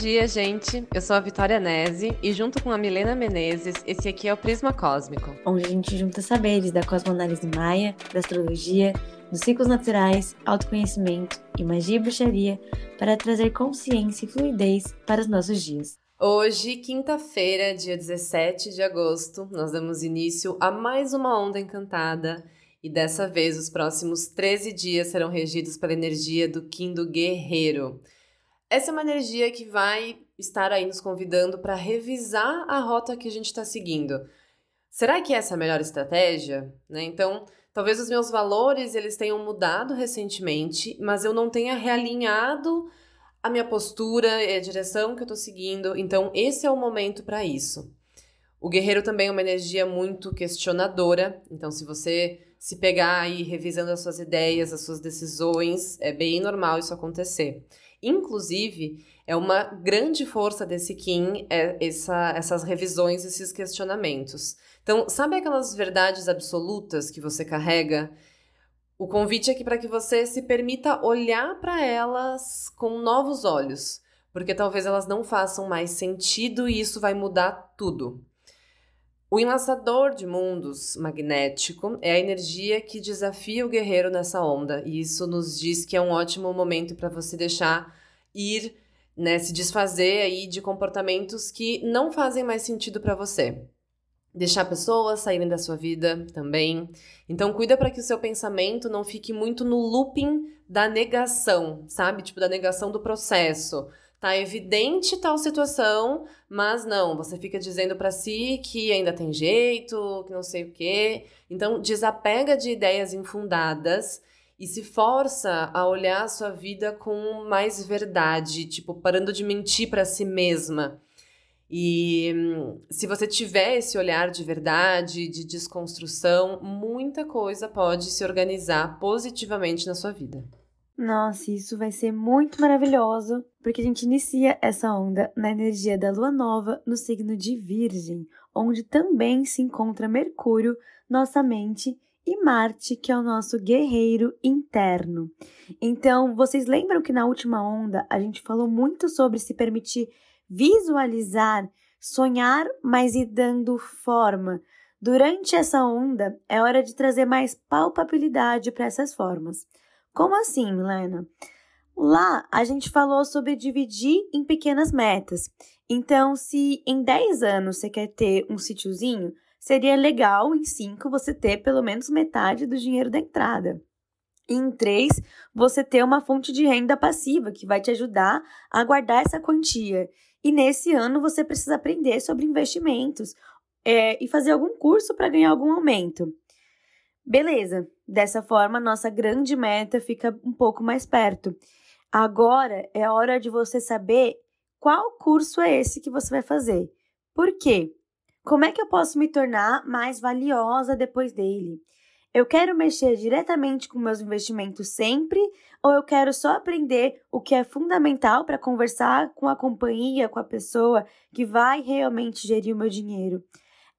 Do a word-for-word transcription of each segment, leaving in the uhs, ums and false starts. dia, gente! Eu sou a Vitória Nezi e junto com a Milena Menezes, esse aqui é o Prisma Cósmico. Onde a gente junta saberes da cosmoanálise maia, da astrologia, dos ciclos naturais, autoconhecimento e magia e bruxaria para trazer consciência e fluidez para os nossos dias. Hoje, quinta-feira, dia dezessete de agosto, nós damos início a mais uma Onda Encantada e dessa vez os próximos treze dias serão regidos pela energia do Quíron do Guerreiro. Essa é uma energia que vai estar aí nos convidando para revisar a rota que a gente está seguindo. Será que essa é a melhor estratégia? Né? Então, talvez os meus valores eles tenham mudado recentemente, mas eu não tenha realinhado a minha postura e a direção que eu estou seguindo. Então, esse é o momento para isso. O guerreiro também é uma energia muito questionadora. Então, se você se pegar aí revisando as suas ideias, as suas decisões, é bem normal isso acontecer. Inclusive, é uma grande força desse Kim, é essa, essas revisões, esses questionamentos. Então, sabe aquelas verdades absolutas que você carrega? O convite é que para que você se permita olhar para elas com novos olhos, porque talvez elas não façam mais sentido e isso vai mudar tudo. O Enlaçador de Mundos Magnético é a energia que desafia o guerreiro nessa onda, e isso nos diz que é um ótimo momento para você deixar ir, né, se desfazer aí de comportamentos que não fazem mais sentido para você. Deixar pessoas saírem da sua vida também. Então cuida para que o seu pensamento não fique muito no looping da negação, sabe? Tipo, da negação do processo. Tá evidente tal situação, mas não, você fica dizendo pra si que ainda tem jeito, que não sei o quê. Então, desapega de ideias infundadas e se força a olhar a sua vida com mais verdade, tipo, parando de mentir pra si mesma. E se você tiver esse olhar de verdade, de desconstrução, muita coisa pode se organizar positivamente na sua vida. Nossa, isso vai ser muito maravilhoso, porque a gente inicia essa onda na energia da Lua Nova no signo de Virgem, onde também se encontra Mercúrio, nossa mente, e Marte, que é o nosso guerreiro interno. Então, vocês lembram que na última onda a gente falou muito sobre se permitir visualizar, sonhar, mas ir dando forma. Durante essa onda, é hora de trazer mais palpabilidade para essas formas. Como assim, Milena? Lá, a gente falou sobre dividir em pequenas metas. Então, se em dez anos você quer ter um sítiozinho, seria legal em cinco você ter pelo menos metade do dinheiro da entrada. E em três, você ter uma fonte de renda passiva, que vai te ajudar a guardar essa quantia. E nesse ano, você precisa aprender sobre investimentos, é, e fazer algum curso para ganhar algum aumento. Beleza, dessa forma, nossa grande meta fica um pouco mais perto. Agora é hora de você saber qual curso é esse que você vai fazer. Por quê? Como é que eu posso me tornar mais valiosa depois dele? Eu quero mexer diretamente com meus investimentos sempre ou eu quero só aprender o que é fundamental para conversar com a companhia, com a pessoa que vai realmente gerir o meu dinheiro?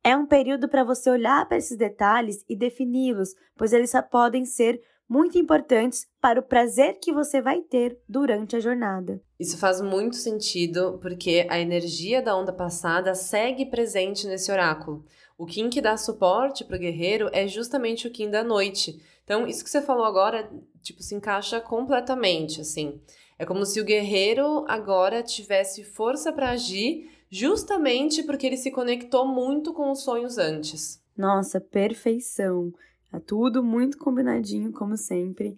É um período para você olhar para esses detalhes e defini-los, pois eles só podem ser muito importantes para o prazer que você vai ter durante a jornada. Isso faz muito sentido, porque a energia da onda passada segue presente nesse oráculo. O Kim que dá suporte para o guerreiro é justamente o Kim da noite. Então, isso que você falou agora, tipo, se encaixa completamente, assim. É como se o guerreiro agora tivesse força para agir, justamente porque ele se conectou muito com os sonhos antes. Nossa, perfeição! Tá tudo muito combinadinho, como sempre.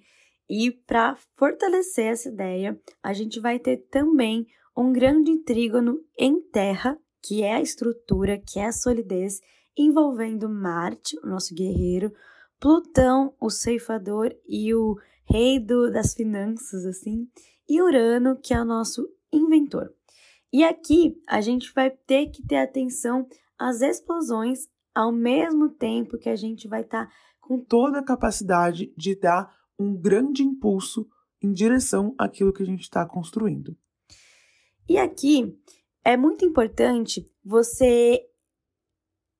E para fortalecer essa ideia, a gente vai ter também um grande trígono em terra, que é a estrutura, que é a solidez, envolvendo Marte, o nosso guerreiro, Plutão, o ceifador e o rei do, das finanças, assim, e Urano, que é o nosso inventor. E aqui a gente vai ter que ter atenção às explosões ao mesmo tempo que a gente vai estar tá com toda a capacidade de dar um grande impulso em direção àquilo que a gente está construindo. E aqui é muito importante você,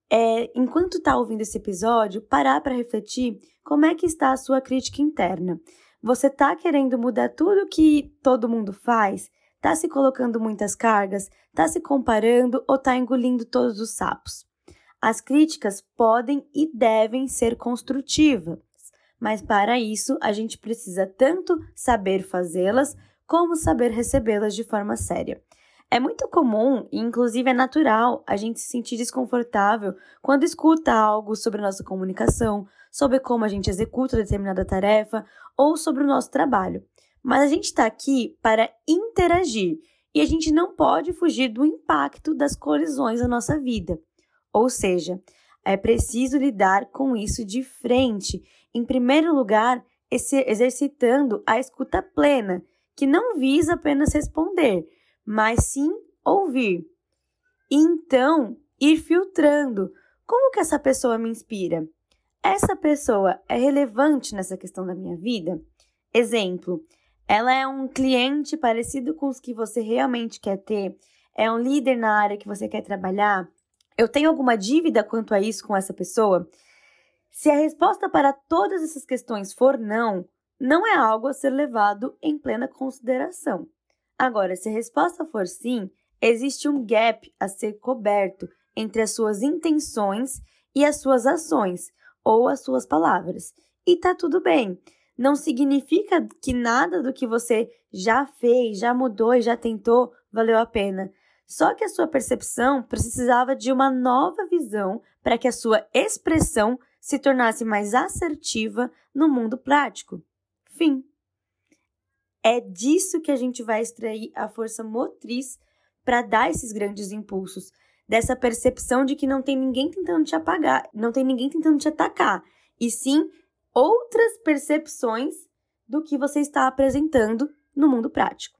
é, enquanto está ouvindo esse episódio, parar para refletir como é que está a sua crítica interna. Você está querendo mudar tudo que todo mundo faz? Tá se colocando muitas cargas? Tá se comparando ou tá engolindo todos os sapos? As críticas podem e devem ser construtivas, mas para isso a gente precisa tanto saber fazê-las como saber recebê-las de forma séria. É muito comum e inclusive é natural a gente se sentir desconfortável quando escuta algo sobre a nossa comunicação, sobre como a gente executa determinada tarefa ou sobre o nosso trabalho. Mas a gente está aqui para interagir e a gente não pode fugir do impacto das colisões na nossa vida. Ou seja, é preciso lidar com isso de frente. Em primeiro lugar, exercitando a escuta plena, que não visa apenas responder, mas sim ouvir. E então, ir filtrando. Como que essa pessoa me inspira? Essa pessoa é relevante nessa questão da minha vida? Exemplo, ela é um cliente parecido com os que você realmente quer ter? É um líder na área que você quer trabalhar? Eu tenho alguma dívida quanto a isso com essa pessoa? Se a resposta para todas essas questões for não, não é algo a ser levado em plena consideração. Agora, se a resposta for sim, existe um gap a ser coberto entre as suas intenções e as suas ações, ou as suas palavras. E tá tudo bem. Não significa que nada do que você já fez, já mudou e já tentou valeu a pena. Só que a sua percepção precisava de uma nova visão para que a sua expressão se tornasse mais assertiva no mundo prático. Fim. É disso que a gente vai extrair a força motriz para dar esses grandes impulsos, dessa percepção de que não tem ninguém tentando te apagar, não tem ninguém tentando te atacar, e sim outras percepções do que você está apresentando no mundo prático.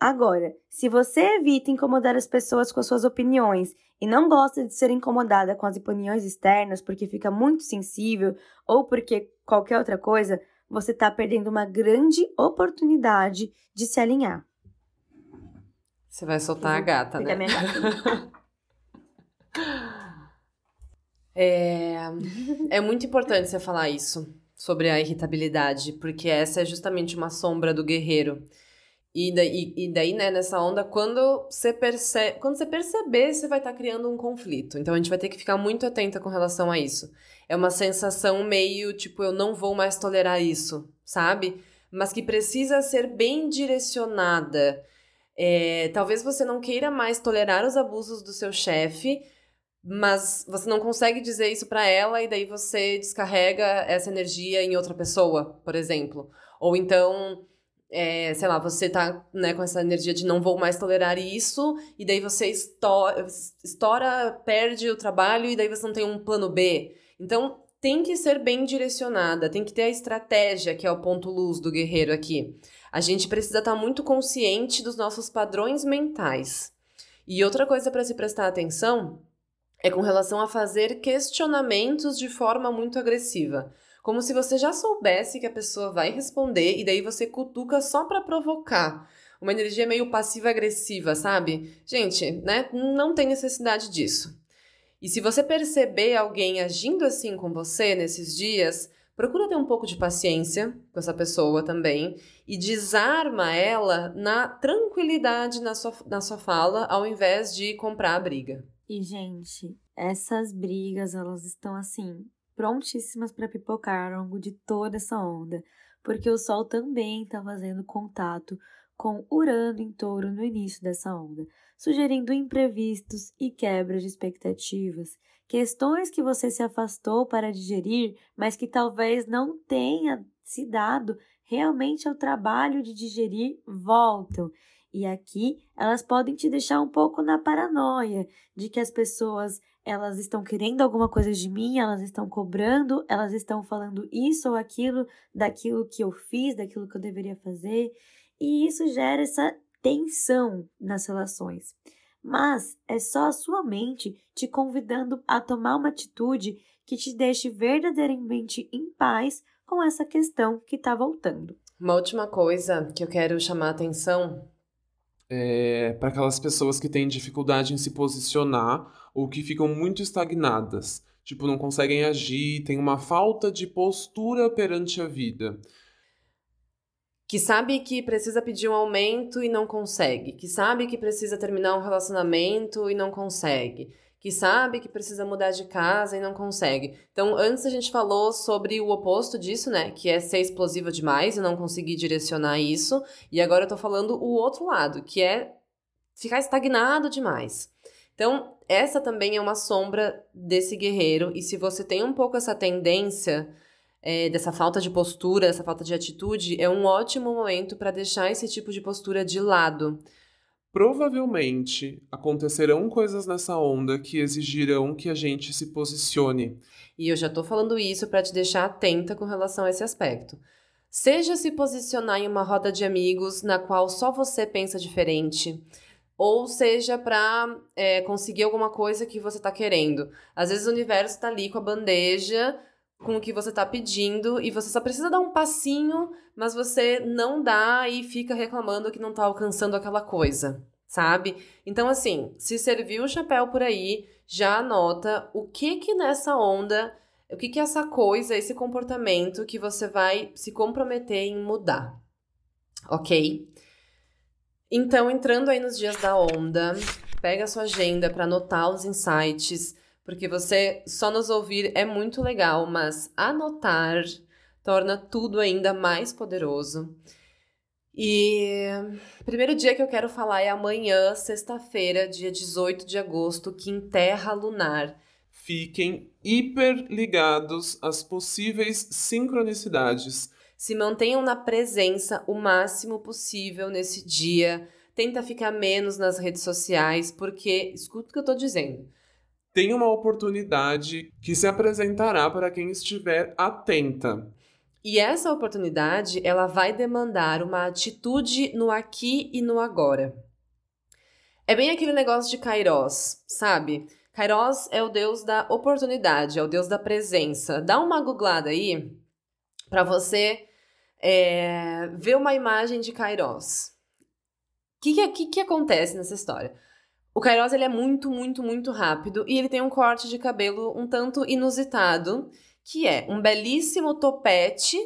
Agora, se você evita incomodar as pessoas com as suas opiniões e não gosta de ser incomodada com as opiniões externas porque fica muito sensível ou porque qualquer outra coisa, você está perdendo uma grande oportunidade de se alinhar. Você vai soltar a gata, né? Minha gata. é... é muito importante você falar isso, sobre a irritabilidade, porque essa é justamente uma sombra do guerreiro. E daí, e daí né, nessa onda, quando você, perce... quando você perceber, você vai estar criando um conflito. Então, a gente vai ter que ficar muito atenta com relação a isso. É uma sensação meio, tipo, eu não vou mais tolerar isso, sabe? Mas que precisa ser bem direcionada. É, talvez você não queira mais tolerar os abusos do seu chefe, mas você não consegue dizer isso pra ela e daí você descarrega essa energia em outra pessoa, por exemplo. Ou então... É, sei lá, você tá, né, com essa energia de não vou mais tolerar isso, e daí você estoura, estoura, perde o trabalho, e daí você não tem um plano B. Então, tem que ser bem direcionada, tem que ter a estratégia, que é o ponto luz do guerreiro aqui. A gente precisa estar muito consciente dos nossos padrões mentais. E outra coisa para se prestar atenção é com relação a fazer questionamentos de forma muito agressiva. Como se você já soubesse que a pessoa vai responder e daí você cutuca só pra provocar. Uma energia meio passiva-agressiva, sabe? Gente, né? Não tem necessidade disso. E se você perceber alguém agindo assim com você nesses dias, procura ter um pouco de paciência com essa pessoa também e desarma ela na tranquilidade na sua, na sua fala, ao invés de comprar a briga. E, gente, essas brigas, elas estão assim... prontíssimas para pipocar ao longo de toda essa onda, porque o Sol também está fazendo contato com Urano em Touro no início dessa onda, sugerindo imprevistos e quebras de expectativas, questões que você se afastou para digerir, mas que talvez não tenha se dado realmente ao trabalho de digerir, voltam. E aqui elas podem te deixar um pouco na paranoia de que as pessoas... elas estão querendo alguma coisa de mim, elas estão cobrando, elas estão falando isso ou aquilo, daquilo que eu fiz, daquilo que eu deveria fazer. E isso gera essa tensão nas relações. Mas é só a sua mente te convidando a tomar uma atitude que te deixe verdadeiramente em paz com essa questão que está voltando. Uma última coisa que eu quero chamar a atenção... É, para aquelas pessoas que têm dificuldade em se posicionar ou que ficam muito estagnadas, tipo, não conseguem agir, tem uma falta de postura perante a vida. que sabe que precisa pedir um aumento e não consegue, que sabe que precisa terminar um relacionamento e não consegue, que sabe que precisa mudar de casa e não consegue. Então, antes a gente falou sobre o oposto disso, né? Que é ser explosiva demais e não conseguir direcionar isso. E agora eu tô falando o outro lado, que é ficar estagnado demais. Então, essa também é uma sombra desse guerreiro. E se você tem um pouco essa tendência, é, dessa falta de postura, dessa falta de atitude, é um ótimo momento para deixar esse tipo de postura de lado. Provavelmente acontecerão coisas nessa onda que exigirão que a gente se posicione. E eu já tô falando isso para te deixar atenta com relação a esse aspecto. Seja se posicionar em uma roda de amigos na qual só você pensa diferente, ou seja para é, conseguir alguma coisa que você tá querendo. Às vezes o universo tá ali com a bandeja, com o que você tá pedindo, e você só precisa dar um passinho, mas você não dá e fica reclamando que não tá alcançando aquela coisa, sabe? Então, assim, se serviu o chapéu por aí, já anota o que que nessa onda, o que que é essa coisa, esse comportamento que você vai se comprometer em mudar, ok? Então, entrando aí nos dias da onda, pega a sua agenda para anotar os insights, porque você só nos ouvir é muito legal, mas anotar torna tudo ainda mais poderoso. E o primeiro dia que eu quero falar é amanhã, sexta-feira, dia dezoito de agosto, quinterra lunar. Fiquem hiper ligados às possíveis sincronicidades. Se mantenham na presença o máximo possível nesse dia. Tenta ficar menos nas redes sociais, porque, escuta o que eu tô dizendo, tem uma oportunidade que se apresentará para quem estiver atenta. E essa oportunidade, ela vai demandar uma atitude no aqui e no agora. É bem aquele negócio de Kairos, sabe? Kairos é o deus da oportunidade, é o deus da presença. Dá uma googlada aí para você é, ver uma imagem de Kairos. O que, que, que acontece nessa história? O Kairos, ele é muito, muito, muito rápido e ele tem um corte de cabelo um tanto inusitado, que é um belíssimo topete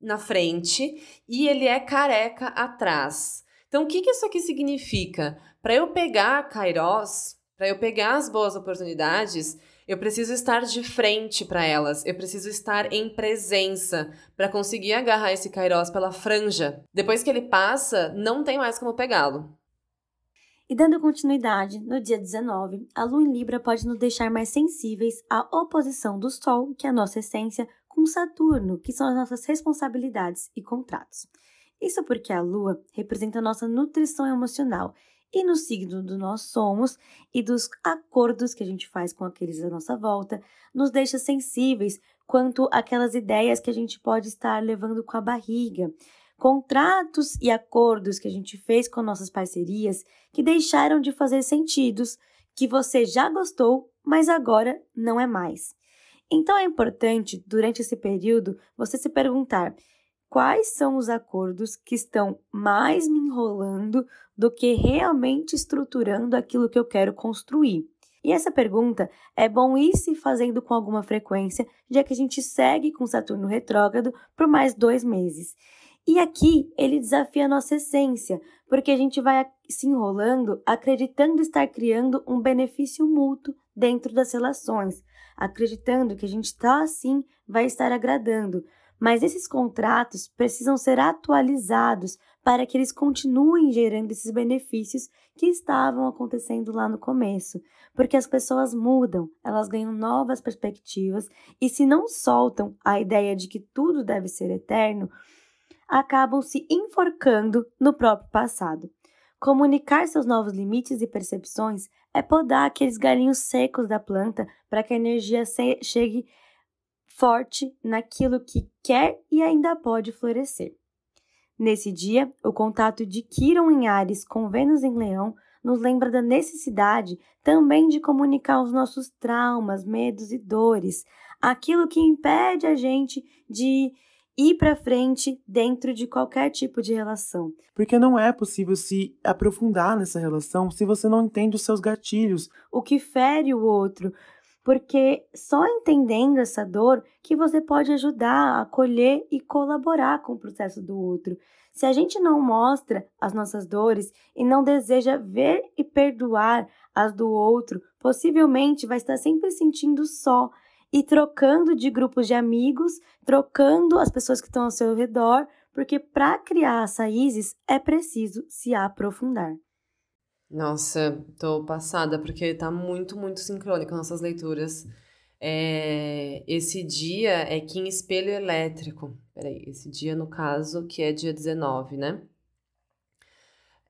na frente e ele é careca atrás. Então, o que, que isso aqui significa? Para eu pegar Kairos, para eu pegar as boas oportunidades, eu preciso estar de frente para elas, eu preciso estar em presença para conseguir agarrar esse Kairos pela franja. Depois que ele passa, não tem mais como pegá-lo. E dando continuidade, no dia dezenove, a Lua em Libra pode nos deixar mais sensíveis à oposição do Sol, que é a nossa essência, com Saturno, que são as nossas responsabilidades e contratos. Isso porque a Lua representa a nossa nutrição emocional e no signo do nós somos e dos acordos que a gente faz com aqueles à nossa volta, nos deixa sensíveis quanto àquelas ideias que a gente pode estar levando com a barriga. Contratos e acordos que a gente fez com nossas parcerias que deixaram de fazer sentidos, que você já gostou, mas agora não é mais. Então é importante, durante esse período, você se perguntar quais são os acordos que estão mais me enrolando do que realmente estruturando aquilo que eu quero construir. E essa pergunta é bom ir se fazendo com alguma frequência, já que a gente segue com Saturno retrógrado por mais dois meses. E aqui ele desafia a nossa essência, porque a gente vai se enrolando acreditando estar criando um benefício mútuo dentro das relações, acreditando que a gente está assim, vai estar agradando. Mas esses contratos precisam ser atualizados para que eles continuem gerando esses benefícios que estavam acontecendo lá no começo. Porque as pessoas mudam, elas ganham novas perspectivas e se não soltam a ideia de que tudo deve ser eterno, acabam se enforcando no próprio passado. Comunicar seus novos limites e percepções é podar aqueles galinhos secos da planta para que a energia se- chegue forte naquilo que quer e ainda pode florescer. Nesse dia, o contato de Quíron em Áries com Vênus em Leão nos lembra da necessidade também de comunicar os nossos traumas, medos e dores, aquilo que impede a gente de ir para frente dentro de qualquer tipo de relação. Porque não é possível se aprofundar nessa relação se você não entende os seus gatilhos. O que fere o outro, porque só entendendo essa dor que você pode ajudar, acolher e colaborar com o processo do outro. Se a gente não mostra as nossas dores e não deseja ver e perdoar as do outro, possivelmente vai estar sempre sentindo só e trocando de grupos de amigos, trocando as pessoas que estão ao seu redor, porque para criar as raízes é preciso se aprofundar. Nossa, tô passada, porque tá muito, muito sincrônico nossas leituras. É, esse dia é que em Espelho Elétrico, peraí, esse dia no caso que é dia dezenove, né?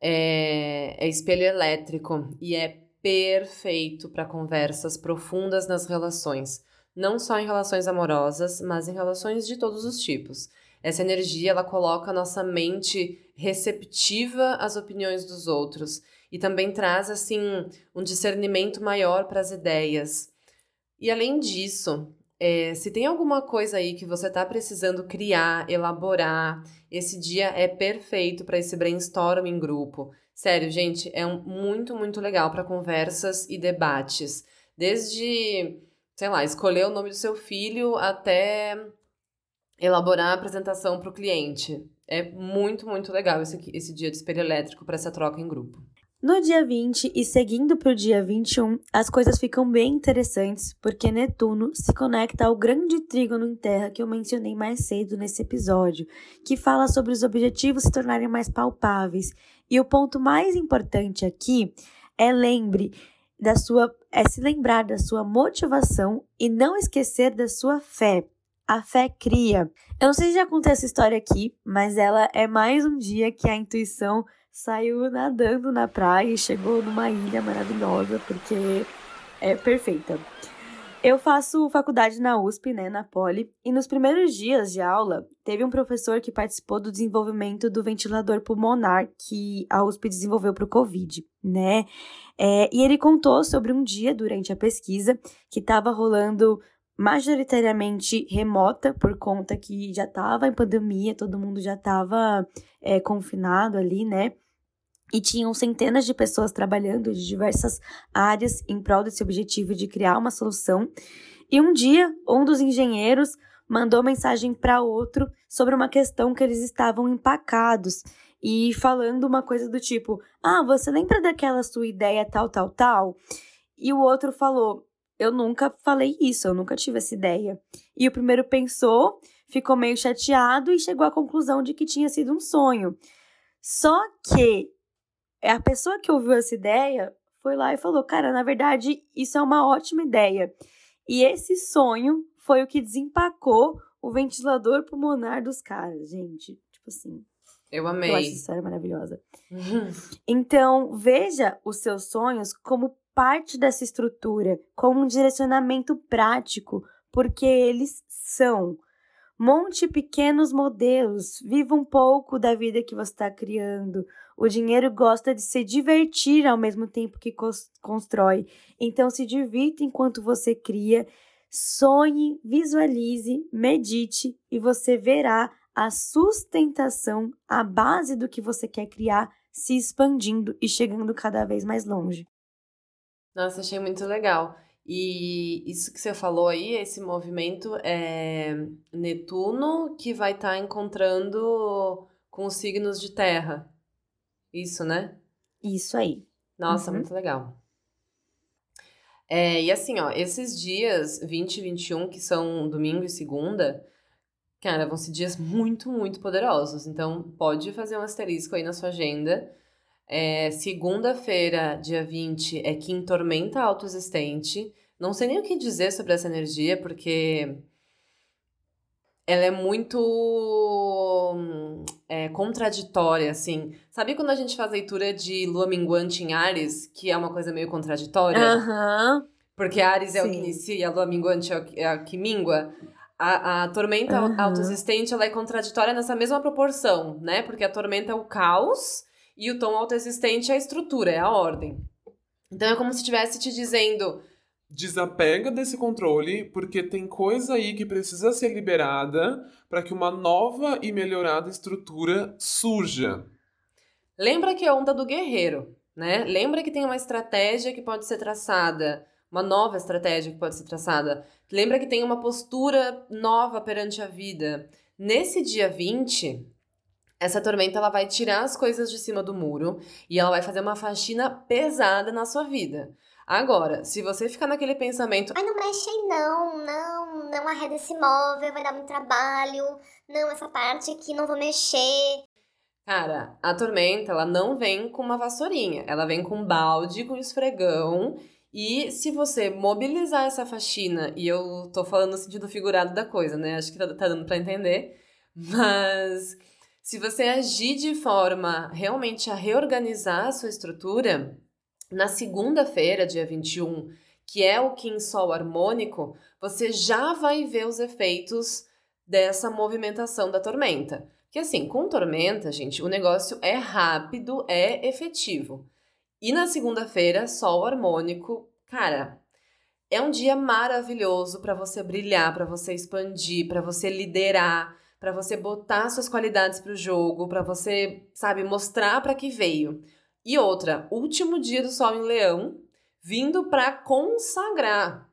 É, é Espelho Elétrico e é perfeito para conversas profundas nas relações, não só em relações amorosas, mas em relações de todos os tipos. Essa energia, ela coloca a nossa mente receptiva às opiniões dos outros e também traz, assim, um discernimento maior para as ideias. E além disso, é, se tem alguma coisa aí que você está precisando criar, elaborar, esse dia é perfeito para esse brainstorm em grupo. Sério, gente, é um, muito, muito legal para conversas e debates. Desde, sei lá, escolher o nome do seu filho até elaborar a apresentação para o cliente. É muito, muito legal esse, esse dia de Espelho Elétrico para essa troca em grupo. No dia vinte e seguindo para o dia vinte e um, as coisas ficam bem interessantes, porque Netuno se conecta ao grande trígono em Terra que eu mencionei mais cedo nesse episódio, que fala sobre os objetivos se tornarem mais palpáveis. E o ponto mais importante aqui é lembre da sua, é se lembrar da sua motivação e não esquecer da sua fé. A fé cria. Eu não sei se já contei essa história aqui, mas ela é mais um dia que a intuição saiu nadando na praia e chegou numa ilha maravilhosa, porque é perfeita. Eu faço faculdade na U S P, né, na Poli, e nos primeiros dias de aula, teve um professor que participou do desenvolvimento do ventilador pulmonar que a U S P desenvolveu para o Covid, né? É, e ele contou sobre um dia durante a pesquisa que estava rolando majoritariamente remota, por conta que já estava em pandemia, todo mundo já estava é, confinado ali, né? E tinham centenas de pessoas trabalhando de diversas áreas em prol desse objetivo de criar uma solução. E um dia, um dos engenheiros mandou mensagem para outro sobre uma questão que eles estavam empacados e falando uma coisa do tipo: ah, você lembra daquela sua ideia tal, tal, tal? E o outro falou: eu nunca falei isso, eu nunca tive essa ideia. E o primeiro pensou, ficou meio chateado e chegou à conclusão de que tinha sido um sonho. Só que a pessoa que ouviu essa ideia foi lá e falou: cara, na verdade, isso é uma ótima ideia. E esse sonho foi o que desempacou o ventilador pulmonar dos caras, gente. Tipo assim... Eu amei. Eu acho essa história maravilhosa. Uhum. Então, veja os seus sonhos como parte dessa estrutura, como um direcionamento prático, porque eles são. Monte pequenos modelos, viva um pouco da vida que você está criando. O dinheiro gosta de se divertir ao mesmo tempo que cos- constrói, então se divirta enquanto você cria, sonhe, visualize, medite e você verá a sustentação, a base do que você quer criar se expandindo e chegando cada vez mais longe. Nossa, achei muito legal. E isso que você falou aí, esse movimento é Netuno que vai estar tá encontrando com os signos de Terra. Isso, né? Isso aí. Nossa, uhum. Muito legal. É, e assim, ó, esses dias vinte e vinte e um, que são domingo e segunda, cara, vão ser dias muito, muito poderosos. Então, pode fazer um asterisco aí na sua agenda. É, segunda-feira, dia vinte, é que em Tormenta Auto-existente. Não sei nem o que dizer sobre essa energia, porque ela é muito é, contraditória, assim. Sabe quando a gente faz leitura de lua minguante em Áries, que é uma coisa meio contraditória? Uhum. Porque Áries é Sim. o que inicia e a lua minguante é a que mingua. A, a tormenta uhum. autoexistente, ela é contraditória nessa mesma proporção, né? Porque a tormenta é o caos... E o tom autoexistente é a estrutura, é a ordem. Então é como se estivesse te dizendo: desapega desse controle, porque tem coisa aí que precisa ser liberada para que uma nova e melhorada estrutura surja. Lembra que é a onda do guerreiro, né? Lembra que tem uma estratégia que pode ser traçada, uma nova estratégia que pode ser traçada. Lembra que tem uma postura nova perante a vida. Nesse dia vinte, essa tormenta ela vai tirar as coisas de cima do muro e ela vai fazer uma faxina pesada na sua vida. Agora, se você ficar naquele pensamento, ai, não mexe aí não, não, não arreda esse móvel, vai dar muito trabalho, não, essa parte aqui não vou mexer. Cara, a tormenta, ela não vem com uma vassourinha, ela vem com um balde, com um esfregão, e se você mobilizar essa faxina, e eu tô falando no sentido figurado da coisa, né, acho que tá, tá dando pra entender, mas se você agir de forma realmente a reorganizar a sua estrutura, na segunda-feira, dia vinte e um, que é o Quim Sol Harmônico, você já vai ver os efeitos dessa movimentação da tormenta. Porque assim, com tormenta, gente, o negócio é rápido, é efetivo. E na segunda-feira, Sol Harmônico, cara, é um dia maravilhoso para você brilhar, para você expandir, para você liderar, para você botar suas qualidades pro jogo, para você, sabe, mostrar para que veio. E outra, último dia do Sol em Leão, vindo para consagrar,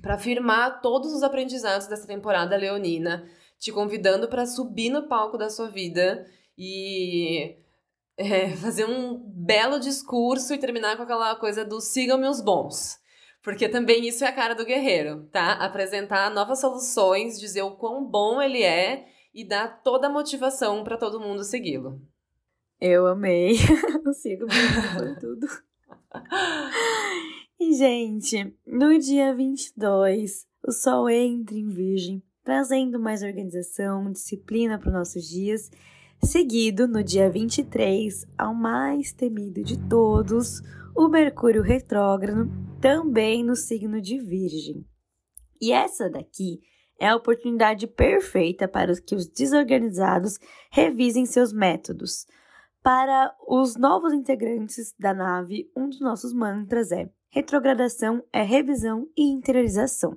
para firmar todos os aprendizados dessa temporada leonina, te convidando para subir no palco da sua vida e é, fazer um belo discurso e terminar com aquela coisa do sigam-me os bons. Porque também isso é a cara do guerreiro, tá? Apresentar novas soluções, dizer o quão bom ele é e dar toda a motivação para todo mundo segui-lo. Eu amei, não sigo por tudo. E, gente, no dia vinte e dois, o Sol entra em Virgem, trazendo mais organização, disciplina para os nossos dias, seguido, no dia vinte e três, ao mais temido de todos, o Mercúrio retrógrado, também no signo de Virgem. E essa daqui é a oportunidade perfeita para que os desorganizados revisem seus métodos. Para os novos integrantes da nave, um dos nossos mantras é retrogradação é revisão e interiorização.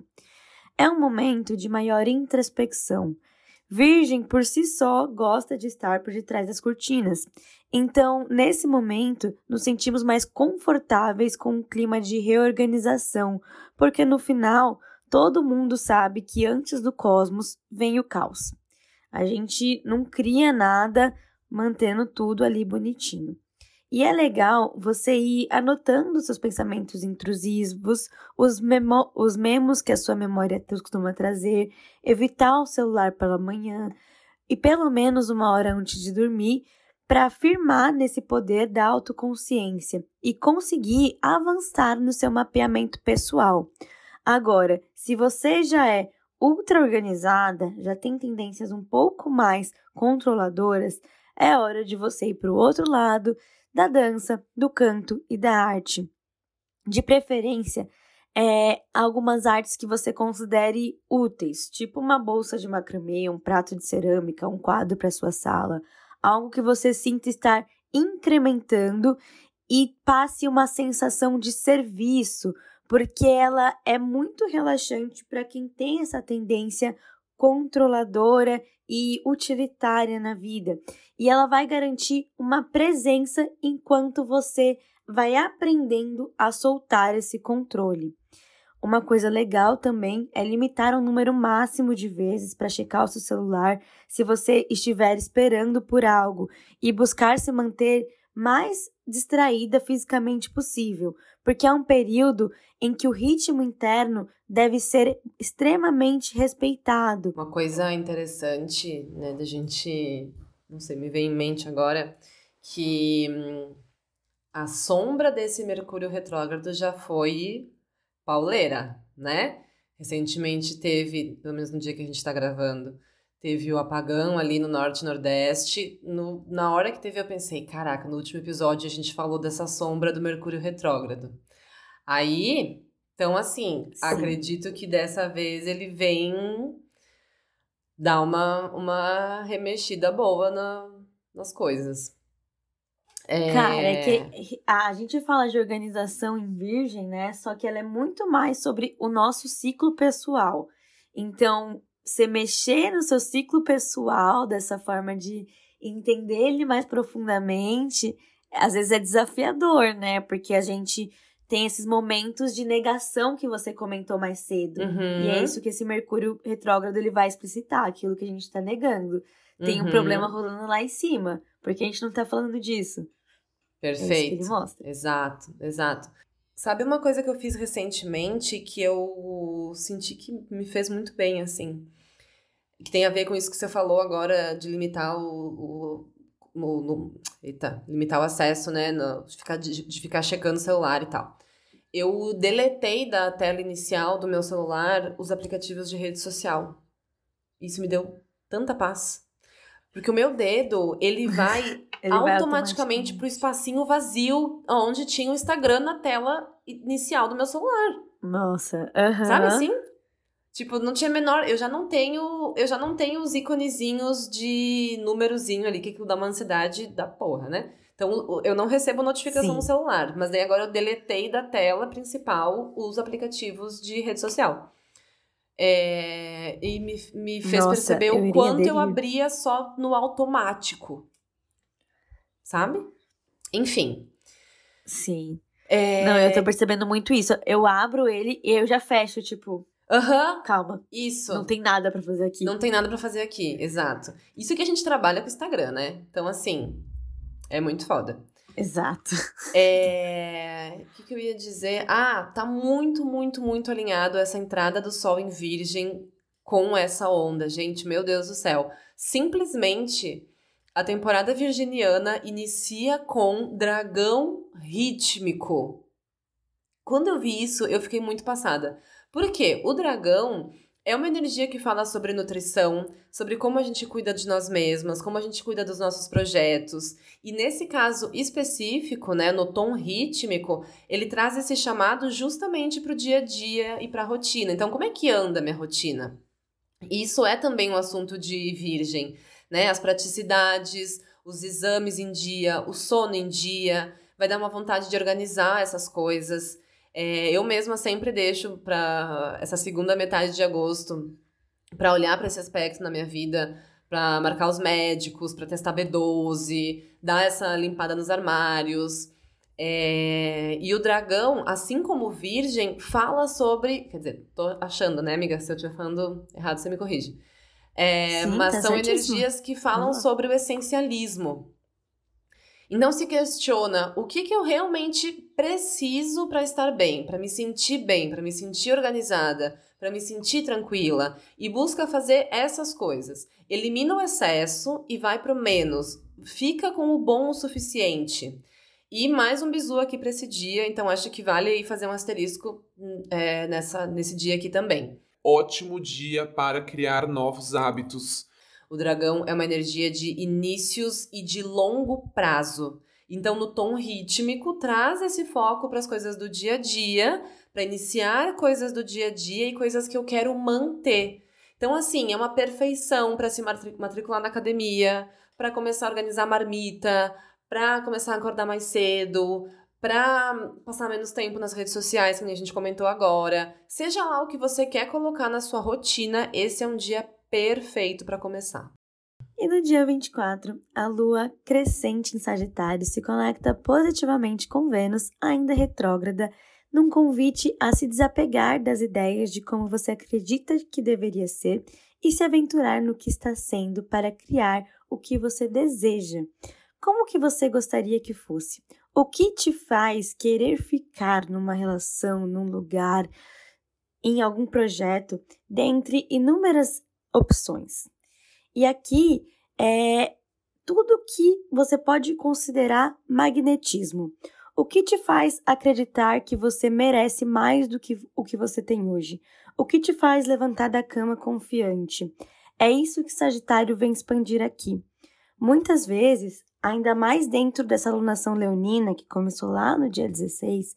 É um momento de maior introspecção. Virgem, por si só, gosta de estar por detrás das cortinas. Então, nesse momento, nos sentimos mais confortáveis com um clima de reorganização, porque no final, todo mundo sabe que antes do cosmos vem o caos. A gente não cria nada mantendo tudo ali bonitinho. E é legal você ir anotando seus pensamentos intrusivos, os, memo- os memos que a sua memória costuma trazer, evitar o celular pela manhã e pelo menos uma hora antes de dormir para afirmar nesse poder da autoconsciência e conseguir avançar no seu mapeamento pessoal. Agora, se você já é ultra organizada, já tem tendências um pouco mais controladoras, é hora de você ir para o outro lado da dança, do canto e da arte. De preferência, é, algumas artes que você considere úteis, tipo uma bolsa de macramê, um prato de cerâmica, um quadro para sua sala, algo que você sinta estar incrementando e passe uma sensação de serviço, porque ela é muito relaxante para quem tem essa tendência controladora e utilitária na vida. E ela vai garantir uma presença enquanto você vai aprendendo a soltar esse controle. Uma coisa legal também é limitar o número máximo de vezes para checar o seu celular se você estiver esperando por algo e buscar se manter mais distraída fisicamente possível, porque é um período em que o ritmo interno deve ser extremamente respeitado. Uma coisa interessante, né, da gente, não sei, me vem em mente agora, que a sombra desse Mercúrio retrógrado já foi pauleira, né? Recentemente teve, pelo menos no dia que a gente está gravando, teve o apagão ali no norte e nordeste. No, na hora que teve, eu pensei, caraca, no último episódio a gente falou dessa sombra do Mercúrio retrógrado. Aí, então assim, sim, acredito que dessa vez ele vem dar uma, uma remexida boa na, nas coisas. É... Cara, é que a gente fala de organização em Virgem, né? Só que ela é muito mais sobre o nosso ciclo pessoal. Então, você mexer no seu ciclo pessoal dessa forma de entender ele mais profundamente, às vezes é desafiador, né? Porque a gente tem esses momentos de negação que você comentou mais cedo. Uhum. E é isso que esse Mercúrio retrógrado ele vai explicitar, aquilo que a gente tá negando. Tem uhum. um problema rolando lá em cima, porque a gente não tá falando disso. Perfeito. É isso que ele mostra. Exato, exato. Sabe uma coisa que eu fiz recentemente que eu senti que me fez muito bem, assim? Que tem a ver com isso que você falou agora de limitar o... o no, no, eita, limitar o acesso, né? No, de, ficar, de, de ficar checando o celular e tal. Eu deletei da tela inicial do meu celular os aplicativos de rede social. Isso me deu tanta paz. Porque o meu dedo, ele vai, ele automaticamente, vai automaticamente pro espacinho vazio onde tinha o Instagram na tela inicial do meu celular. Nossa, uh-huh. Sabe assim? Tipo, não tinha menor... Eu já não tenho... Eu já não tenho os íconezinhos de númerozinho ali, que dá uma ansiedade da porra, né? Então, eu não recebo notificação Sim. no celular. Mas daí agora eu deletei da tela principal os aplicativos de rede social. É, e me, me fez Nossa, perceber o eu quanto eu abria só no automático, sabe? Enfim. Sim. É... Não, eu tô percebendo muito isso. Eu abro ele e eu já fecho, tipo... Aham. Uhum. Calma. Isso. Não tem nada pra fazer aqui. Não tem nada pra fazer aqui, exato. Isso que a gente trabalha com o Instagram, né? Então, assim, é muito foda. Exato. É... O que, que eu ia dizer? Ah, tá muito, muito, muito alinhado essa entrada do Sol em Virgem com essa onda, gente. Meu Deus do céu. Simplesmente, a temporada virginiana inicia com Dragão Rítmico. Quando eu vi isso, eu fiquei muito passada. Por quê? O dragão é uma energia que fala sobre nutrição, sobre como a gente cuida de nós mesmas, como a gente cuida dos nossos projetos. E nesse caso específico, né, no tom rítmico, ele traz esse chamado justamente para o dia a dia e para a rotina. Então, como é que anda a minha rotina? E isso é também um assunto de Virgem, né? As praticidades, os exames em dia, o sono em dia, vai dar uma vontade de organizar essas coisas. É, eu mesma sempre deixo para essa segunda metade de agosto para olhar para esse aspecto na minha vida, para marcar os médicos, para testar B doze, dar essa limpada nos armários. É, e o dragão, assim como o Virgem, fala sobre... Quer dizer, tô achando, né, amiga? Se eu estiver falando errado, você me corrige. É, Sim, mas tá são certíssimo. Energias que falam ah. sobre o essencialismo. Então se questiona o que, que eu realmente preciso para estar bem, para me sentir bem, para me sentir organizada, para me sentir tranquila, e busca fazer essas coisas. Elimina o excesso e vai para o menos, fica com o bom o suficiente. E mais um bizu aqui para esse dia, então acho que vale fazer um asterisco é, nessa, nesse dia aqui também. Ótimo dia para criar novos hábitos. O dragão é uma energia de inícios e de longo prazo. Então, no tom rítmico, traz esse foco para as coisas do dia a dia, para iniciar coisas do dia a dia e coisas que eu quero manter. Então, assim, é uma perfeição para se matricular na academia, para começar a organizar marmita, para começar a acordar mais cedo, para passar menos tempo nas redes sociais, que a gente comentou agora. Seja lá o que você quer colocar na sua rotina, esse é um dia perfeito. Perfeito para começar. E no dia vinte e quatro, a Lua crescente em Sagitário se conecta positivamente com Vênus, ainda retrógrada, num convite a se desapegar das ideias de como você acredita que deveria ser e se aventurar no que está sendo para criar o que você deseja. Como que você gostaria que fosse? O que te faz querer ficar numa relação, num lugar, em algum projeto, dentre inúmeras opções. E aqui é tudo que você pode considerar magnetismo. O que te faz acreditar que você merece mais do que o que você tem hoje? O que te faz levantar da cama confiante? É isso que Sagitário vem expandir aqui. Muitas vezes, ainda mais dentro dessa alunação leonina que começou lá no dia dezesseis,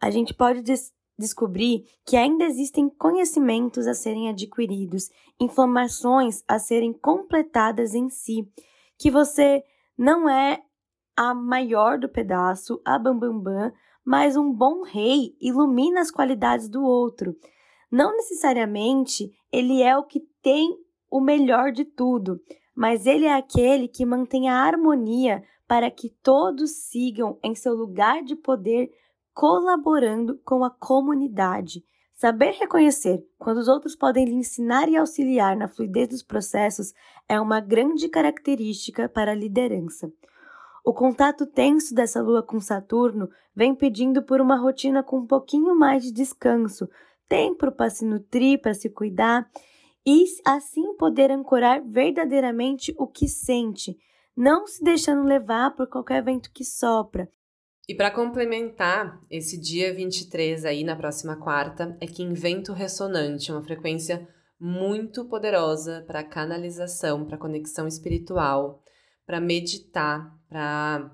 a gente pode des- descobrir que ainda existem conhecimentos a serem adquiridos, informações a serem completadas em si, que você não é a maior do pedaço, a bambambam, mas um bom rei ilumina as qualidades do outro. Não necessariamente ele é o que tem o melhor de tudo, mas ele é aquele que mantém a harmonia para que todos sigam em seu lugar de poder colaborando com a comunidade. Saber reconhecer quando os outros podem lhe ensinar e auxiliar na fluidez dos processos é uma grande característica para a liderança. O contato tenso dessa lua com Saturno vem pedindo por uma rotina com um pouquinho mais de descanso, tempo para se nutrir, para se cuidar e assim poder ancorar verdadeiramente o que sente, não se deixando levar por qualquer vento que sopra. E para complementar, esse dia vinte e três aí, na próxima quarta, é que em Vento Ressonante, uma frequência muito poderosa para canalização, para conexão espiritual, para meditar, para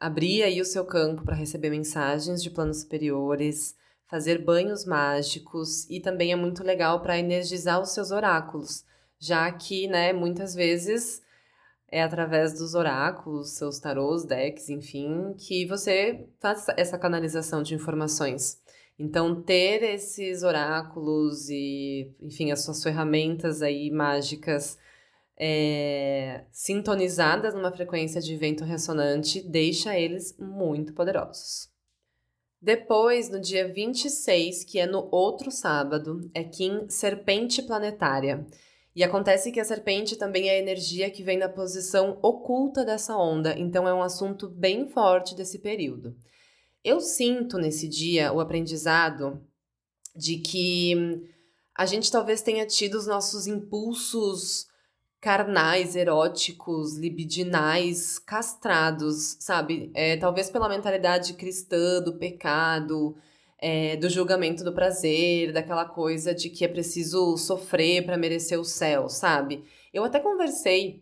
abrir aí o seu campo para receber mensagens de planos superiores, fazer banhos mágicos e também é muito legal para energizar os seus oráculos, já que, né, muitas vezes é através dos oráculos, seus tarôs, decks, enfim, que você faz essa canalização de informações. Então, ter esses oráculos e, enfim, as suas ferramentas aí mágicas é, sintonizadas numa frequência de vento ressonante deixa eles muito poderosos. Depois, no dia vinte e seis, que é no outro sábado, é Kim Serpente Planetária. E acontece que a serpente também é a energia que vem da posição oculta dessa onda, então é um assunto bem forte desse período. Eu sinto nesse dia o aprendizado de que a gente talvez tenha tido os nossos impulsos carnais, eróticos, libidinais, castrados, sabe? É, talvez pela mentalidade cristã do pecado, É, do julgamento do prazer, daquela coisa de que é preciso sofrer para merecer o céu, sabe? Eu até conversei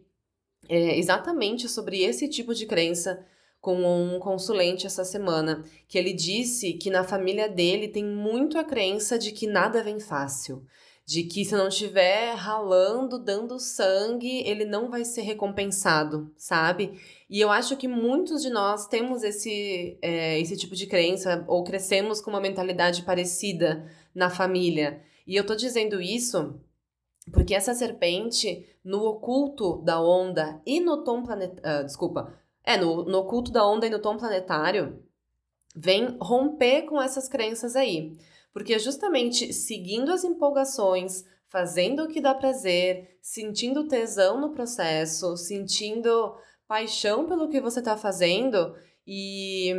é, exatamente sobre esse tipo de crença com um consulente essa semana, que ele disse que na família dele tem muito a crença de que nada vem fácil, de que se não estiver ralando, dando sangue, ele não vai ser recompensado, sabe? E eu acho que muitos de nós temos esse, é, esse tipo de crença ou crescemos com uma mentalidade parecida na família. E eu tô dizendo isso porque essa serpente, no oculto da onda e no tom planetário... Uh, desculpa. É, no, no oculto da onda e no tom planetário, vem romper com essas crenças aí. Porque justamente seguindo as empolgações, fazendo o que dá prazer, sentindo tesão no processo, sentindo paixão pelo que você está fazendo e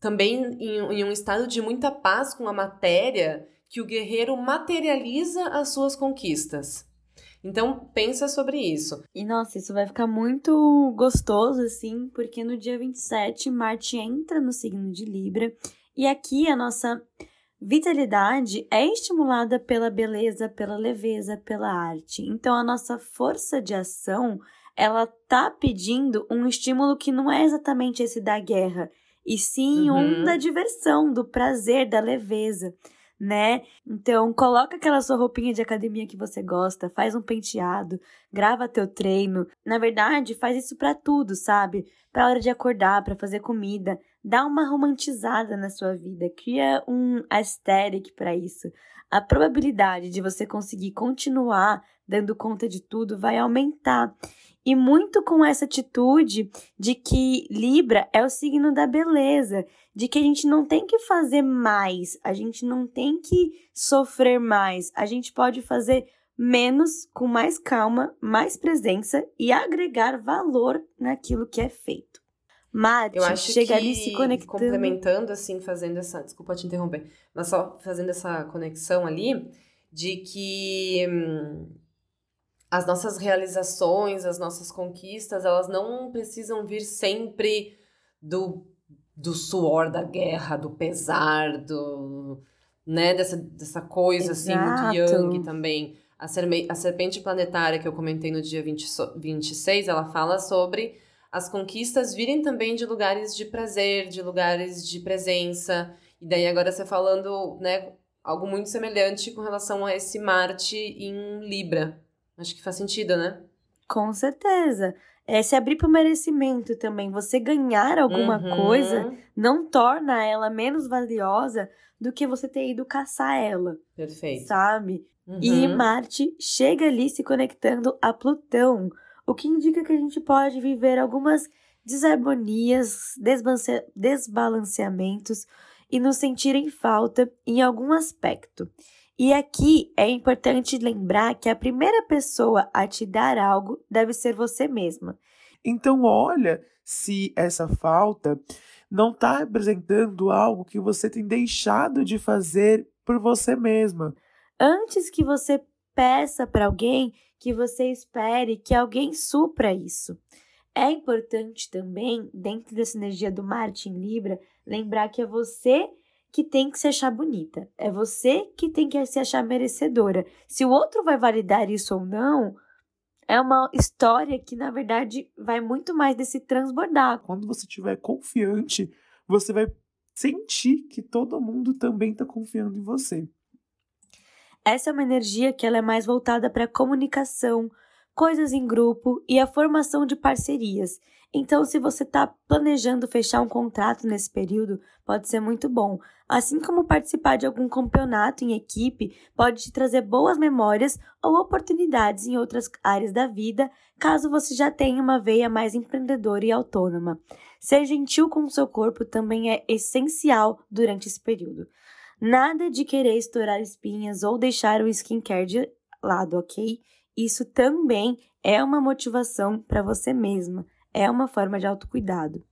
também em, em um estado de muita paz com a matéria, que o guerreiro materializa as suas conquistas. Então, pensa sobre isso. E, nossa, isso vai ficar muito gostoso, assim, porque no dia vinte e sete, Marte entra no signo de Libra e aqui a nossa vitalidade é estimulada pela beleza, pela leveza, pela arte. Então, a nossa força de ação, ela tá pedindo um estímulo que não é exatamente esse da guerra, e sim uhum. um da diversão, do prazer, da leveza, né? Então, coloca aquela sua roupinha de academia que você gosta, faz um penteado, grava teu treino. Na verdade, faz isso pra tudo, sabe? Pra hora de acordar, pra fazer comida. Dá uma romantizada na sua vida, cria um aesthetic para isso. A probabilidade de você conseguir continuar dando conta de tudo vai aumentar. E muito com essa atitude de que Libra é o signo da beleza, de que a gente não tem que fazer mais, a gente não tem que sofrer mais, a gente pode fazer menos, com mais calma, mais presença e agregar valor naquilo que é feito. Marte, eu acho chega que, ali se conectando. Complementando, assim, fazendo essa... Desculpa te interromper, mas só fazendo essa conexão ali de que hum, as nossas realizações, as nossas conquistas, elas não precisam vir sempre do, do suor da guerra, do pesar, do, né, dessa, dessa coisa, exato, assim, muito yang também. A, serme, a serpente planetária que eu comentei no dia vinte, vinte e seis, ela fala sobre as conquistas virem também de lugares de prazer, de lugares de presença. E daí agora você falando, né, algo muito semelhante com relação a esse Marte em Libra. Acho que faz sentido, né? Com certeza. É se abrir para o merecimento também. Você ganhar alguma uhum. coisa não torna ela menos valiosa do que você ter ido caçar ela. Perfeito. Sabe? Uhum. E Marte chega ali se conectando a Plutão, o que indica que a gente pode viver algumas desarmonias, desbalanceamentos e nos sentirem falta em algum aspecto. E aqui é importante lembrar que a primeira pessoa a te dar algo deve ser você mesma. Então olha se essa falta não está representando algo que você tem deixado de fazer por você mesma. Antes que você peça para alguém, que você espere que alguém supra isso. É importante também, dentro dessa energia do Marte em Libra, lembrar que é você que tem que se achar bonita. É você que tem que se achar merecedora. Se o outro vai validar isso ou não, é uma história que, na verdade, vai muito mais desse transbordar. Quando você estiver confiante, você vai sentir que todo mundo também está confiando em você. Essa é uma energia que ela é mais voltada para a comunicação, coisas em grupo e a formação de parcerias. Então, se você está planejando fechar um contrato nesse período, pode ser muito bom. Assim como participar de algum campeonato em equipe pode te trazer boas memórias ou oportunidades em outras áreas da vida, caso você já tenha uma veia mais empreendedora e autônoma. Ser gentil com o seu corpo também é essencial durante esse período. Nada de querer estourar espinhas ou deixar o skincare de lado, ok? Isso também é uma motivação para você mesma, é uma forma de autocuidado.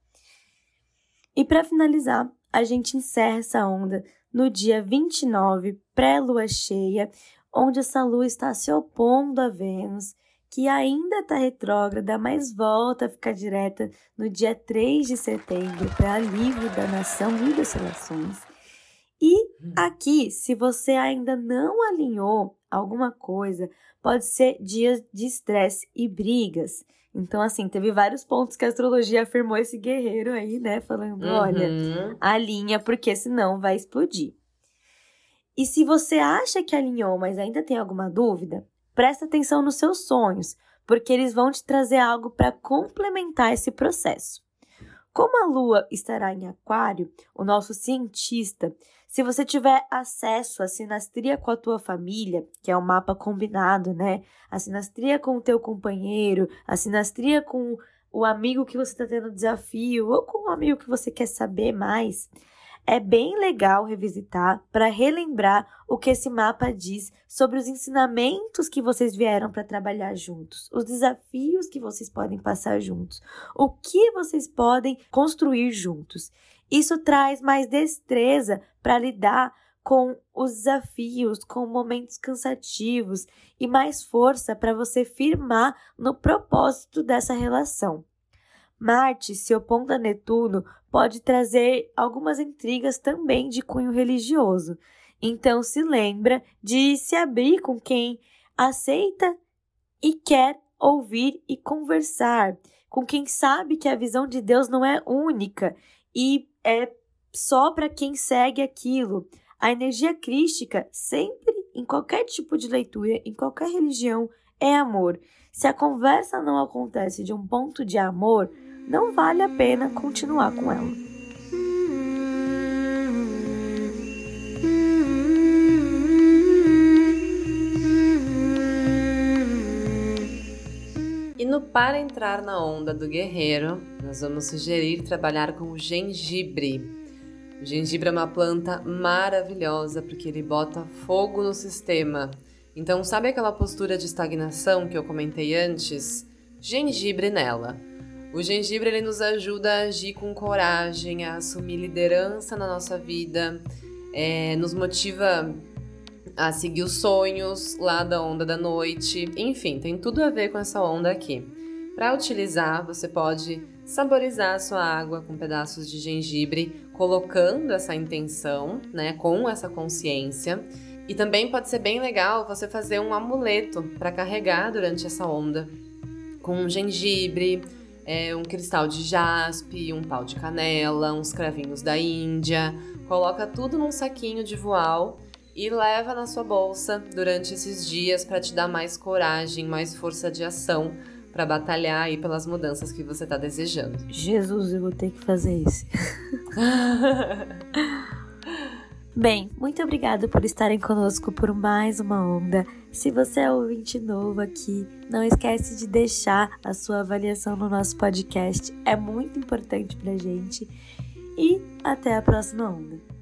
E para finalizar, a gente encerra essa onda no dia vinte e nove, pré-lua cheia, onde essa lua está se opondo a Vênus, que ainda está retrógrada, mas volta a ficar direta no dia três de setembro, para alívio da nação e das relações. E aqui, se você ainda não alinhou alguma coisa, pode ser dias de estresse e brigas. Então, assim, teve vários pontos que a astrologia afirmou esse guerreiro aí, né? Falando, uhum. olha, alinha, porque senão vai explodir. E se você acha que alinhou, mas ainda tem alguma dúvida, presta atenção nos seus sonhos, porque eles vão te trazer algo para complementar esse processo. Como a Lua estará em Aquário, o nosso cientista, se você tiver acesso à sinastria com a tua família, que é um mapa combinado, né? A sinastria com o teu companheiro, a sinastria com o amigo que você está tendo desafio ou com o amigo que você quer saber mais, é bem legal revisitar para relembrar o que esse mapa diz sobre os ensinamentos que vocês vieram para trabalhar juntos, os desafios que vocês podem passar juntos, o que vocês podem construir juntos. Isso traz mais destreza para lidar com os desafios, com momentos cansativos e mais força para você firmar no propósito dessa relação. Marte, se opondo a Netuno, pode trazer algumas intrigas também de cunho religioso. Então, se lembra de se abrir com quem aceita e quer ouvir e conversar, com quem sabe que a visão de Deus não é única e é só para quem segue aquilo. A energia crística, sempre, em qualquer tipo de leitura, em qualquer religião, é amor. Se a conversa não acontece de um ponto de amor, não vale a pena continuar com ela. E no Para Entrar na Onda do Guerreiro, nós vamos sugerir trabalhar com o gengibre. O gengibre é uma planta maravilhosa porque ele bota fogo no sistema. Então, sabe aquela postura de estagnação que eu comentei antes? Gengibre nela. O gengibre ele nos ajuda a agir com coragem, a assumir liderança na nossa vida, é, nos motiva a seguir os sonhos lá da onda da noite. Enfim, tem tudo a ver com essa onda aqui. Para utilizar, você pode saborizar a sua água com pedaços de gengibre, colocando essa intenção, né, com essa consciência. E também pode ser bem legal você fazer um amuleto para carregar durante essa onda, com um gengibre, é, um cristal de jaspe, um pau de canela, uns cravinhos da Índia. Coloca tudo num saquinho de voal e leva na sua bolsa durante esses dias para te dar mais coragem, mais força de ação para batalhar aí pelas mudanças que você está desejando. Jesus, eu vou ter que fazer isso. Bem, muito obrigada por estarem conosco por mais uma onda. Se você é ouvinte novo aqui, não esquece de deixar a sua avaliação no nosso podcast. É muito importante pra gente. E até a próxima onda.